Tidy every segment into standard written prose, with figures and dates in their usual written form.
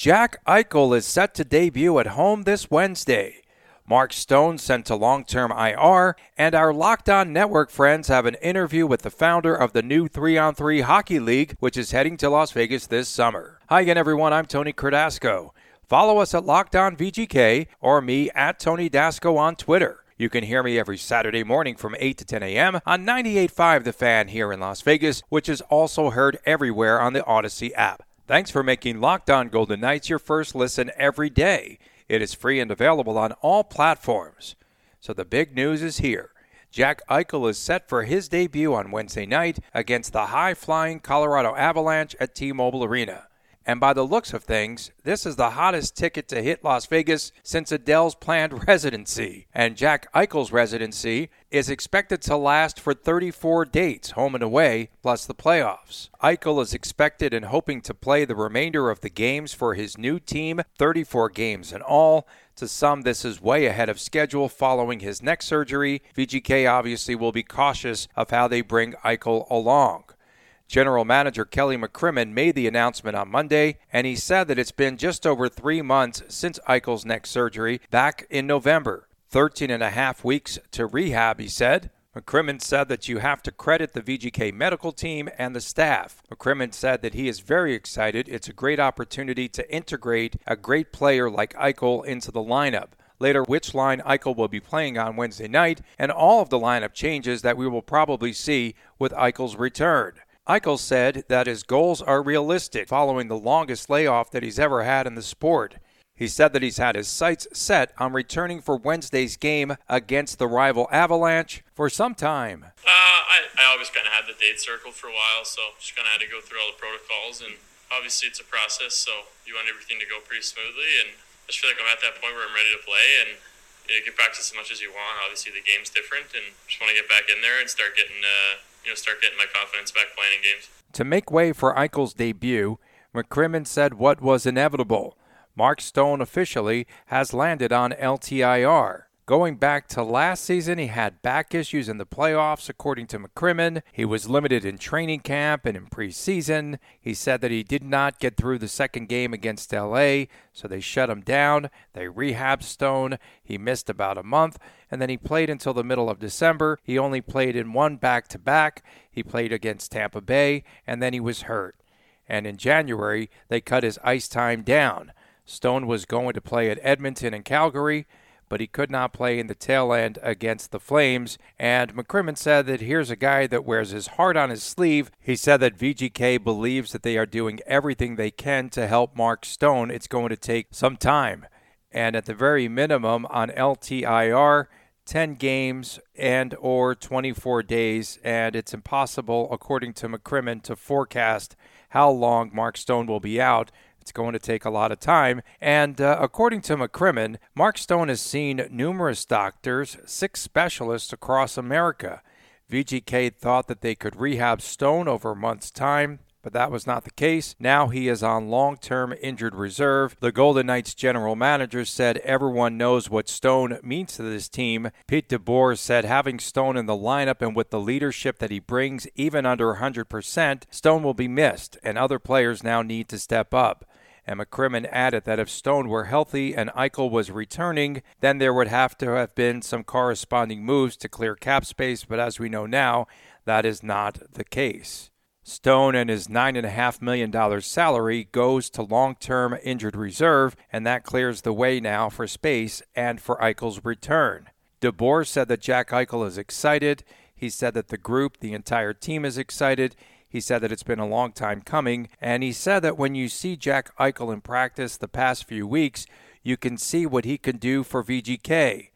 Jack Eichel is set to debut at home this Wednesday. Mark Stone sent to long-term IR, and our Locked On Network friends have an interview with the founder of the new 3-on-3 Hockey League, which is heading to Las Vegas this summer. Hi again, everyone. I'm Tony Cardasco. Follow us at Locked On VGK or me at Tony Dasco on Twitter. You can hear me every Saturday morning from 8 to 10 a.m. on 98.5 The Fan here in Las Vegas, which is also heard everywhere on the Odyssey app. Thanks for making Locked On Golden Knights your first listen every day. It is free and available on all platforms. So the big news is here. Jack Eichel is set for his debut on Wednesday night against the high-flying Colorado Avalanche at T-Mobile Arena. And by the looks of things, this is the hottest ticket to hit Las Vegas since Adele's planned residency. And Jack Eichel's residency is expected to last for 34 dates, home and away, plus the playoffs. Eichel is expected and hoping to play the remainder of the games for his new team, 34 games in all. To some, this is way ahead of schedule following his neck surgery. VGK obviously will be cautious of how they bring Eichel along. General Manager Kelly McCrimmon made the announcement on Monday, and he said that it's been just over 3 months since Eichel's neck surgery back in November. 13.5 weeks to rehab, he said. McCrimmon said that you have to credit the VGK medical team and the staff. McCrimmon said that he is very excited. It's a great opportunity to integrate a great player like Eichel into the lineup. Later, which line Eichel will be playing on Wednesday night, and all of the lineup changes that we will probably see with Eichel's return. Eichel said that his goals are realistic following the longest layoff that he's ever had in the sport. He said that he's had his sights set on returning for Wednesday's game against the rival Avalanche for some time. I always kind of had the date circled for a while, so just kind of had to go through all the protocols. And obviously it's a process, so you want everything to go pretty smoothly. And I just feel like I'm at that point where I'm ready to play. And you can practice as much as you want. Obviously the game's different, and just want to get back in there and start getting my confidence back playing in games. To make way for Eichel's debut, McCrimmon said what was inevitable. Mark Stone officially has landed on LTIR. Going back to last season, he had back issues in the playoffs, according to McCrimmon. He was limited in training camp and in preseason. He said that he did not get through the second game against L.A., so they shut him down. They rehabbed Stone. He missed about a month, and then he played until the middle of December. He only played in one back-to-back. He played against Tampa Bay, and then he was hurt. And in January, they cut his ice time down. Stone was going to play at Edmonton and Calgary, but he could not play in the tail end against the Flames. And McCrimmon said that here's a guy that wears his heart on his sleeve. He said that VGK believes that they are doing everything they can to help Mark Stone. It's going to take some time. And at the very minimum on LTIR, 10 games and or 24 days. And it's impossible, according to McCrimmon, to forecast how long Mark Stone will be out. It's going to take a lot of time. And according to McCrimmon, Mark Stone has seen numerous doctors, 6 specialists across America. VGK thought that they could rehab Stone over a month's time, but that was not the case. Now he is on long-term injured reserve. The Golden Knights general manager said everyone knows what Stone means to this team. Pete DeBoer said having Stone in the lineup and with the leadership that he brings, even under 100%, Stone will be missed, and other players now need to step up. And McCrimmon added that if Stone were healthy and Eichel was returning, then there would have to have been some corresponding moves to clear cap space, but as we know now, that is not the case. Stone and his $9.5 million salary goes to long-term injured reserve, and that clears the way now for space and for Eichel's return. DeBoer said that Jack Eichel is excited. He said that the group, the entire team is excited. He said that it's been a long time coming, and he said that when you see Jack Eichel in practice the past few weeks, you can see what he can do for VGK,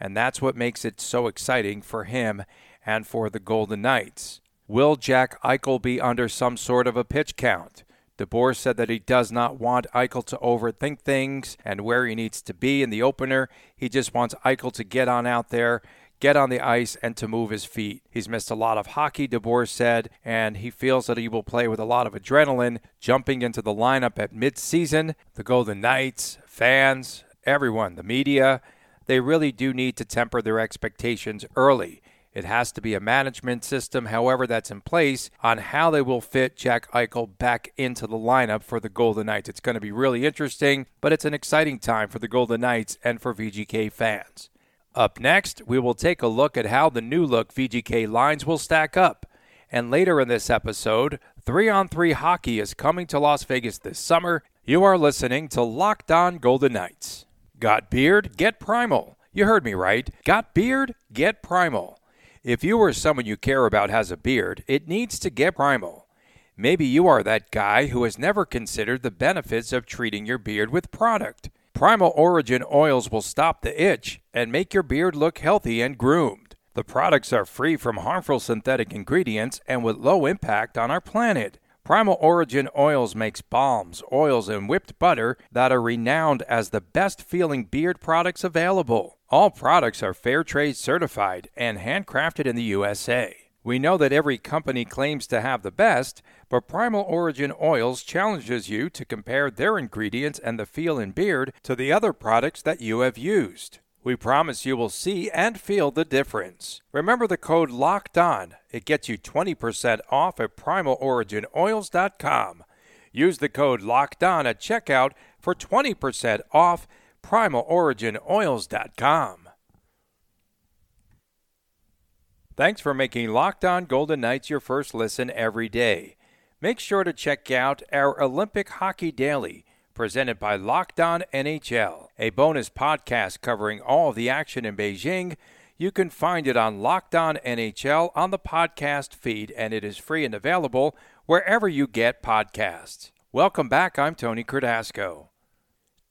and that's what makes it so exciting for him and for the Golden Knights. Will Jack Eichel be under some sort of a pitch count? DeBoer said that he does not want Eichel to overthink things and where he needs to be in the opener. He just wants Eichel to get on out there, get on the ice, and to move his feet. He's missed a lot of hockey, DeBoer said, and he feels that he will play with a lot of adrenaline, jumping into the lineup at midseason. The Golden Knights, fans, everyone, the media, they really do need to temper their expectations early. It has to be a management system, however, that's in place on how they will fit Jack Eichel back into the lineup for the Golden Knights. It's going to be really interesting, but it's an exciting time for the Golden Knights and for VGK fans. Up next, we will take a look at how the new-look VGK lines will stack up. And later in this episode, 3-on-3 hockey is coming to Las Vegas this summer. You are listening to Locked On Golden Knights. Got beard? Get primal. You heard me right. Got beard? Get primal. If you or someone you care about has a beard, it needs to get primal. Maybe you are that guy who has never considered the benefits of treating your beard with product. Primal Origin oils will stop the itch and make your beard look healthy and groomed. The products are free from harmful synthetic ingredients and with low impact on our planet. Primal Origin oils makes balms, oils, and whipped butter that are renowned as the best-feeling beard products available. All products are fair trade certified and handcrafted in the USA. We know that every company claims to have the best, but Primal Origin Oils challenges you to compare their ingredients and the feel in beard to the other products that you have used. We promise you will see and feel the difference. Remember the code LOCKEDON. It gets you 20% off at primaloriginoils.com. Use the code LOCKEDON at checkout for 20% off primaloriginoils.com. Thanks for making Locked On Golden Knights your first listen every day. Make sure to check out our Olympic Hockey Daily, presented by Locked On NHL, a bonus podcast covering all of the action in Beijing. You can find it on Locked On NHL on the podcast feed, and it is free and available wherever you get podcasts. Welcome back. I'm Tony Cardasco.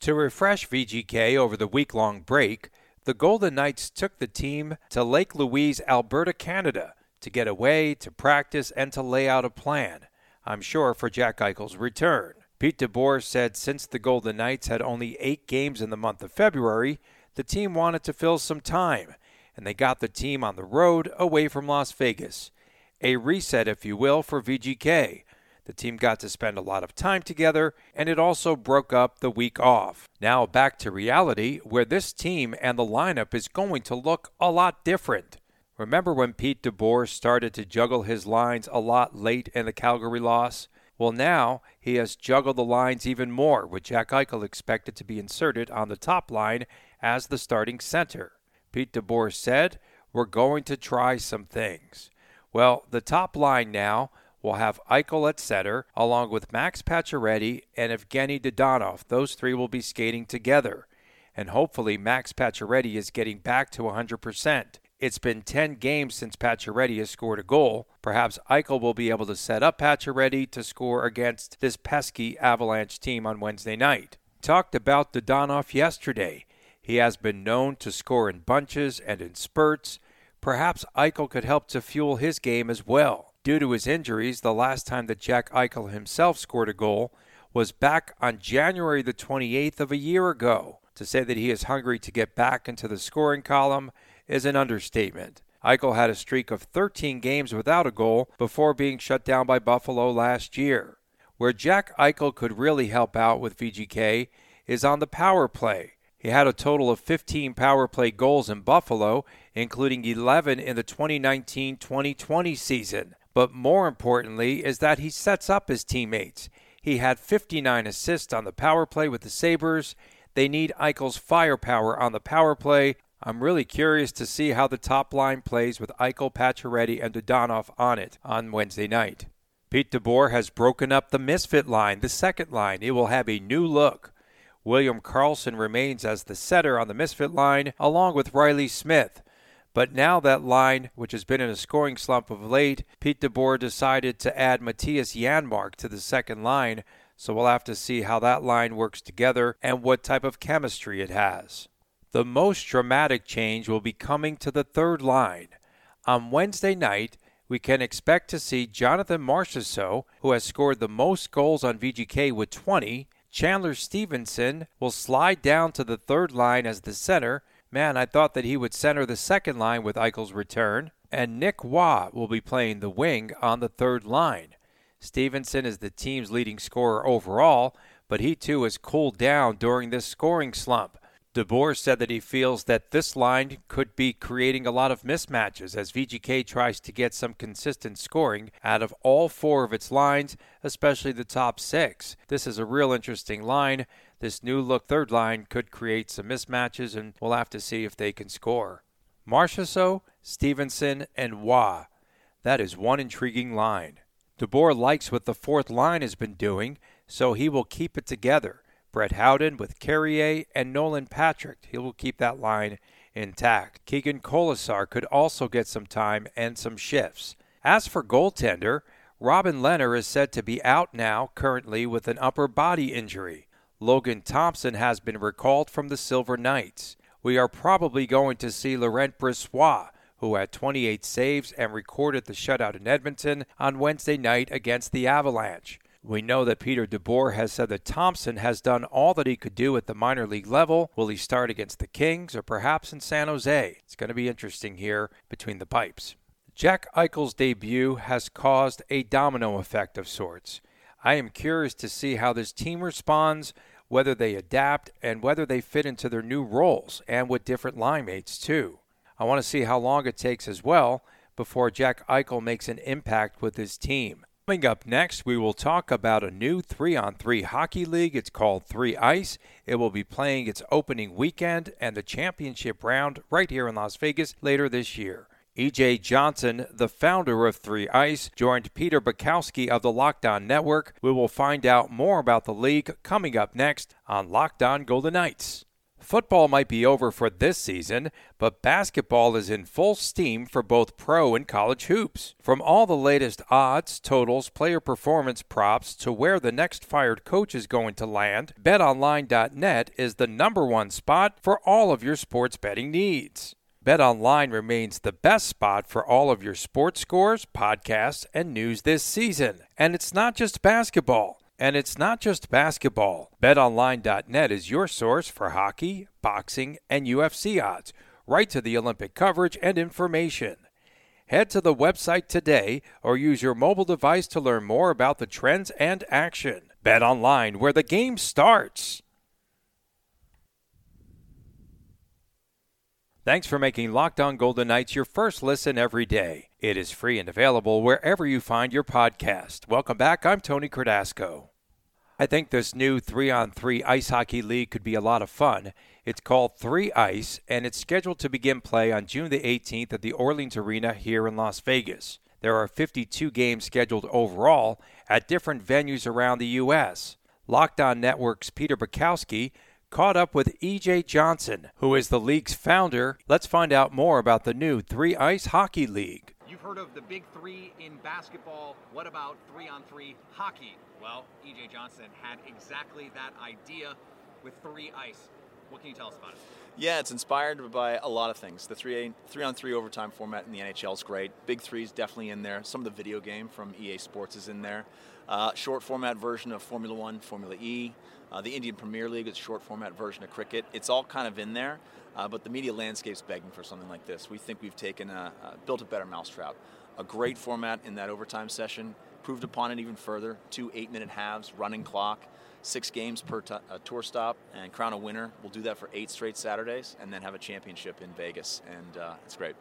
To refresh VGK over the week-long break, the Golden Knights took the team to Lake Louise, Alberta, Canada, to get away, to practice, and to lay out a plan, I'm sure, for Jack Eichel's return. Pete DeBoer said since the Golden Knights had only 8 games in the month of February, the team wanted to fill some time, and they got the team on the road away from Las Vegas. A reset, if you will, for VGK. The team got to spend a lot of time together, and it also broke up the week off. Now back to reality, where this team and the lineup is going to look a lot different. Remember when Pete DeBoer started to juggle his lines a lot late in the Calgary loss? Well, now he has juggled the lines even more, with Jack Eichel expected to be inserted on the top line as the starting center. Pete DeBoer said, "We're going to try some things." Well, the top line now will have Eichel at center, along with Max Pacioretty and Evgenii Dadonov. Those three will be skating together. And hopefully Max Pacioretty is getting back to 100%. It's been 10 games since Pacioretty has scored a goal. Perhaps Eichel will be able to set up Pacioretty to score against this pesky Avalanche team on Wednesday night. Talked about Dadonov yesterday. He has been known to score in bunches and in spurts. Perhaps Eichel could help to fuel his game as well. Due to his injuries, the last time that Jack Eichel himself scored a goal was back on January the 28th of a year ago. To say that he is hungry to get back into the scoring column is an understatement. Eichel had a streak of 13 games without a goal before being shut down by Buffalo last year. Where Jack Eichel could really help out with VGK is on the power play. He had a total of 15 power play goals in Buffalo, including 11 in the 2019-2020 season. But more importantly is that he sets up his teammates. He had 59 assists on the power play with the Sabres. They need Eichel's firepower on the power play. I'm really curious to see how the top line plays with Eichel, Pacioretty, and Dadonov on it on Wednesday night. Pete DeBoer has broken up the misfit line, the second line. It will have a new look. William Carlson remains as the setter on the misfit line, along with Riley Smith. But now that line, which has been in a scoring slump of late, Pete DeBoer decided to add Matthias Janmark to the second line, so we'll have to see how that line works together and what type of chemistry it has. The most dramatic change will be coming to the third line. On Wednesday night, we can expect to see Jonathan Marchessault, who has scored the most goals on VGK with 20. Chandler Stephenson will slide down to the third line as the center. Man, I thought that he would center the second line with Eichel's return. And Nick Waugh will be playing the wing on the third line. Stephenson is the team's leading scorer overall, but he too has cooled down during this scoring slump. DeBoer said that he feels that this line could be creating a lot of mismatches as VGK tries to get some consistent scoring out of all four of its lines, especially the top six. This is a real interesting line. This new look third line could create some mismatches, and we'll have to see if they can score. Marchessault, Stevenson, and Waugh. That is one intriguing line. DeBoer likes what the fourth line has been doing, so he will keep it together. Brett Howden with Carrier and Nolan Patrick. He will keep that line intact. Keegan Kolesar could also get some time and some shifts. As for goaltender, Robin Lehner is said to be out now currently with an upper body injury. Logan Thompson has been recalled from the Silver Knights. We are probably going to see Laurent Brossoit, who had 28 saves and recorded the shutout in Edmonton on Wednesday night against the Avalanche. We know that Peter DeBoer has said that Thompson has done all that he could do at the minor league level. Will he start against the Kings or perhaps in San Jose? It's going to be interesting here between the pipes. Jack Eichel's debut has caused a domino effect of sorts. I am curious to see how this team responds, whether they adapt, and whether they fit into their new roles and with different line mates too. I want to see how long it takes as well before Jack Eichel makes an impact with his team. Coming up next, we will talk about a new 3-on-3 hockey league. It's called Three Ice. It will be playing its opening weekend and the championship round right here in Las Vegas later this year. E.J. Johnson, the founder of Three Ice, joined Peter Bukowski of the Locked On Network. We will find out more about the league coming up next on Locked On Golden Knights. Football might be over for this season, but basketball is in full steam for both pro and college hoops. From all the latest odds, totals, player performance props, to where the next fired coach is going to land, BetOnline.net is the number one spot for all of your sports betting needs. BetOnline remains the best spot for all of your sports scores, podcasts, and news this season. And it's not just basketball. BetOnline.net is your source for hockey, boxing, and UFC odds, right to the Olympic coverage and information. Head to the website today or use your mobile device to learn more about the trends and action. BetOnline, where the game starts. Thanks for making Locked On Golden Knights your first listen every day. It is free and available wherever you find your podcast. Welcome back. I'm Tony Cardasco. I think this new 3-on-3 ice hockey league could be a lot of fun. It's called Three Ice, and it's scheduled to begin play on June the 18th at the Orleans Arena here in Las Vegas. There are 52 games scheduled overall at different venues around the U.S. Locked On Network's Peter Bukowski caught up with E.J. Johnson, who is the league's founder. Let's find out more about the new Three Ice Hockey League. You've heard of the big three in basketball. What about 3-on-3 hockey? Well, E.J. Johnson had exactly that idea with Three Ice. What can you tell us about it? Yeah, it's inspired by a lot of things. The three-on-three overtime format in the NHL is great. Big three is definitely in there. Some of the video game from EA Sports is in there. Short format version of Formula One, Formula E. The Indian Premier League, it's a short format version of cricket. It's all kind of in there, but the media landscape's begging for something like this. We think we've built a better mousetrap. A great format in that overtime session, proved upon it even further. 2 8-minute halves, running clock, 6 games per tour stop, and crown a winner. We'll do that for 8 straight Saturdays, and then have a championship in Vegas, and it's great.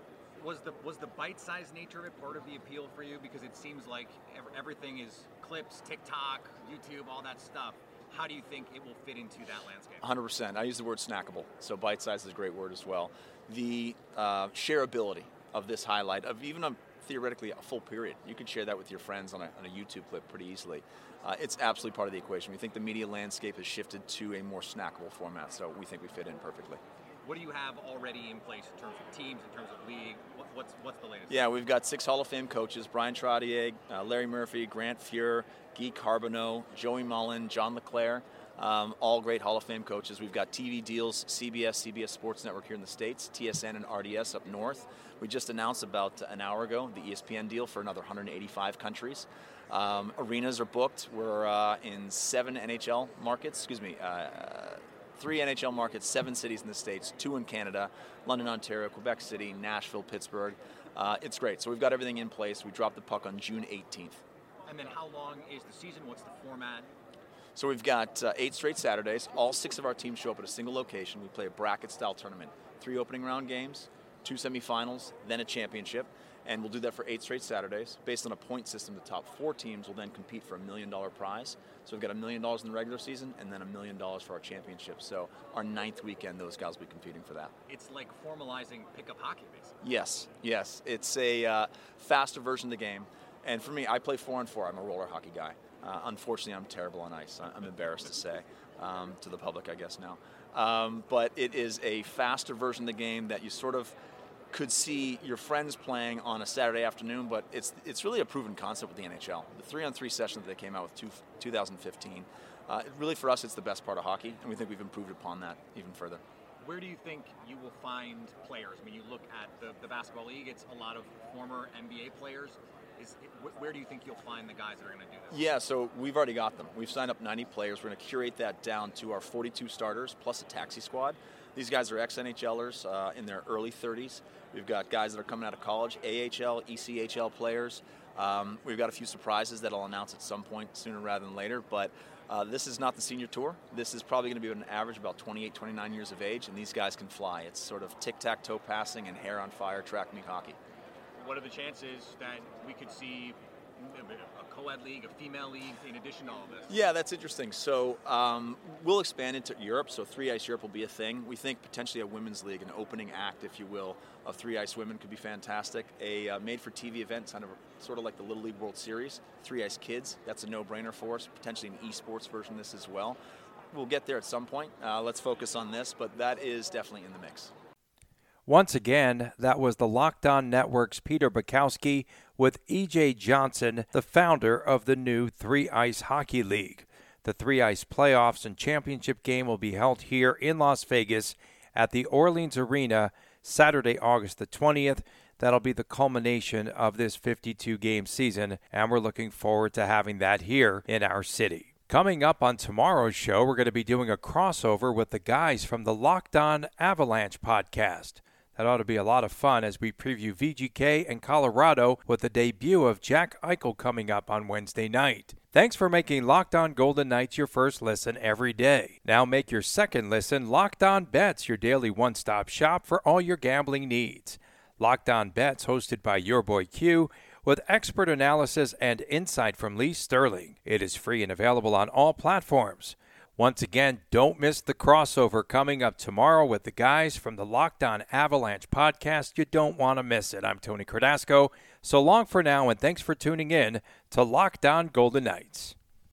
Was the bite-sized nature of it part of the appeal for you? Because it seems like everything is clips, TikTok, YouTube, all that stuff. How do you think it will fit into that landscape? 100%. I use the word snackable, so bite-size is a great word as well. The shareability of this highlight, of even theoretically a full period, you could share that with your friends on a YouTube clip pretty easily. It's absolutely part of the equation. We think the media landscape has shifted to a more snackable format, so we think we fit in perfectly. What do you have already in place in terms of teams, in terms of league? What's the latest? Yeah, we've got 6 Hall of Fame coaches, Brian Trottier, Larry Murphy, Grant Fuhr, Guy Carboneau, Joey Mullen, John LeClair. all great Hall of Fame coaches. We've got TV deals, CBS, CBS Sports Network here in the States, TSN and RDS up north. We just announced about an hour ago the ESPN deal for another 185 countries. Arenas are booked. We're in three NHL markets, 7 cities in the States, 2 in Canada, London, Ontario, Quebec City, Nashville, Pittsburgh. It's great. So we've got everything in place. We dropped the puck on June 18th. And then how long is the season? What's the format? So we've got 8 straight Saturdays. All 6 of our teams show up at a single location. We play a bracket-style tournament. 3 opening round games, 2 semifinals, then a championship. And we'll do that for 8 straight Saturdays. Based on a point system, the top 4 teams will then compete for a $1 million prize. So we've got $1 million in the regular season and then $1 million for our championship. So our 9th weekend, those guys will be competing for that. It's like formalizing pickup hockey, basically. Yes. It's a faster version of the game. And for me, I play 4-on-4. I'm a roller hockey guy. Unfortunately, I'm terrible on ice. I'm embarrassed to say to the public, I guess, now. But it is a faster version of the game that you sort of could see your friends playing on a Saturday afternoon, but it's really a proven concept with the NHL. The 3-on-3 session that they came out with 2015, really for us it's the best part of hockey, and we think we've improved upon that even further. Where do you think you will find players? I mean, you look at the basketball league, it's a lot of former NBA players. Where do you think you'll find the guys that are going to do this? Yeah, so we've already got them. We've signed up 90 players. We're going to curate that down to our 42 starters plus a taxi squad. These guys are ex-NHLers in their early 30s. We've got guys that are coming out of college, AHL, ECHL players. We've got a few surprises that I'll announce at some point sooner rather than later. But this is not the senior tour. This is probably going to be an average about 28, 29 years of age, and these guys can fly. It's sort of tic-tac-toe passing and hair on fire track meet hockey. What are the chances that we could see a co-ed league, a female league, in addition to all of this? Yeah, that's interesting. So we'll expand into Europe, so Three Ice Europe will be a thing. We think potentially a women's league, an opening act, if you will, of Three Ice women could be fantastic. A made-for-TV event, sort of like the Little League World Series, Three Ice Kids, that's a no-brainer for us, potentially an esports version of this as well. We'll get there at some point. Let's focus on this, but that is definitely in the mix. Once again, that was the Locked On Network's Peter Bukowski with E.J. Johnson, the founder of the new Three Ice Hockey League. The Three Ice playoffs and championship game will be held here in Las Vegas at the Orleans Arena Saturday, August the 20th. That'll be the culmination of this 52-game season, and we're looking forward to having that here in our city. Coming up on tomorrow's show, we're going to be doing a crossover with the guys from the Locked On Avalanche podcast. That ought to be a lot of fun as we preview VGK and Colorado with the debut of Jack Eichel coming up on Wednesday night. Thanks for making Locked On Golden Knights your first listen every day. Now make your second listen Locked On Bets, your daily one-stop shop for all your gambling needs. Locked On Bets, hosted by your boy Q, with expert analysis and insight from Lee Sterling. It is free and available on all platforms. Once again, don't miss the crossover coming up tomorrow with the guys from the Locked On Avalanche podcast. You don't want to miss it. I'm Tony Cardasco. So long for now, and thanks for tuning in to Locked On Golden Knights.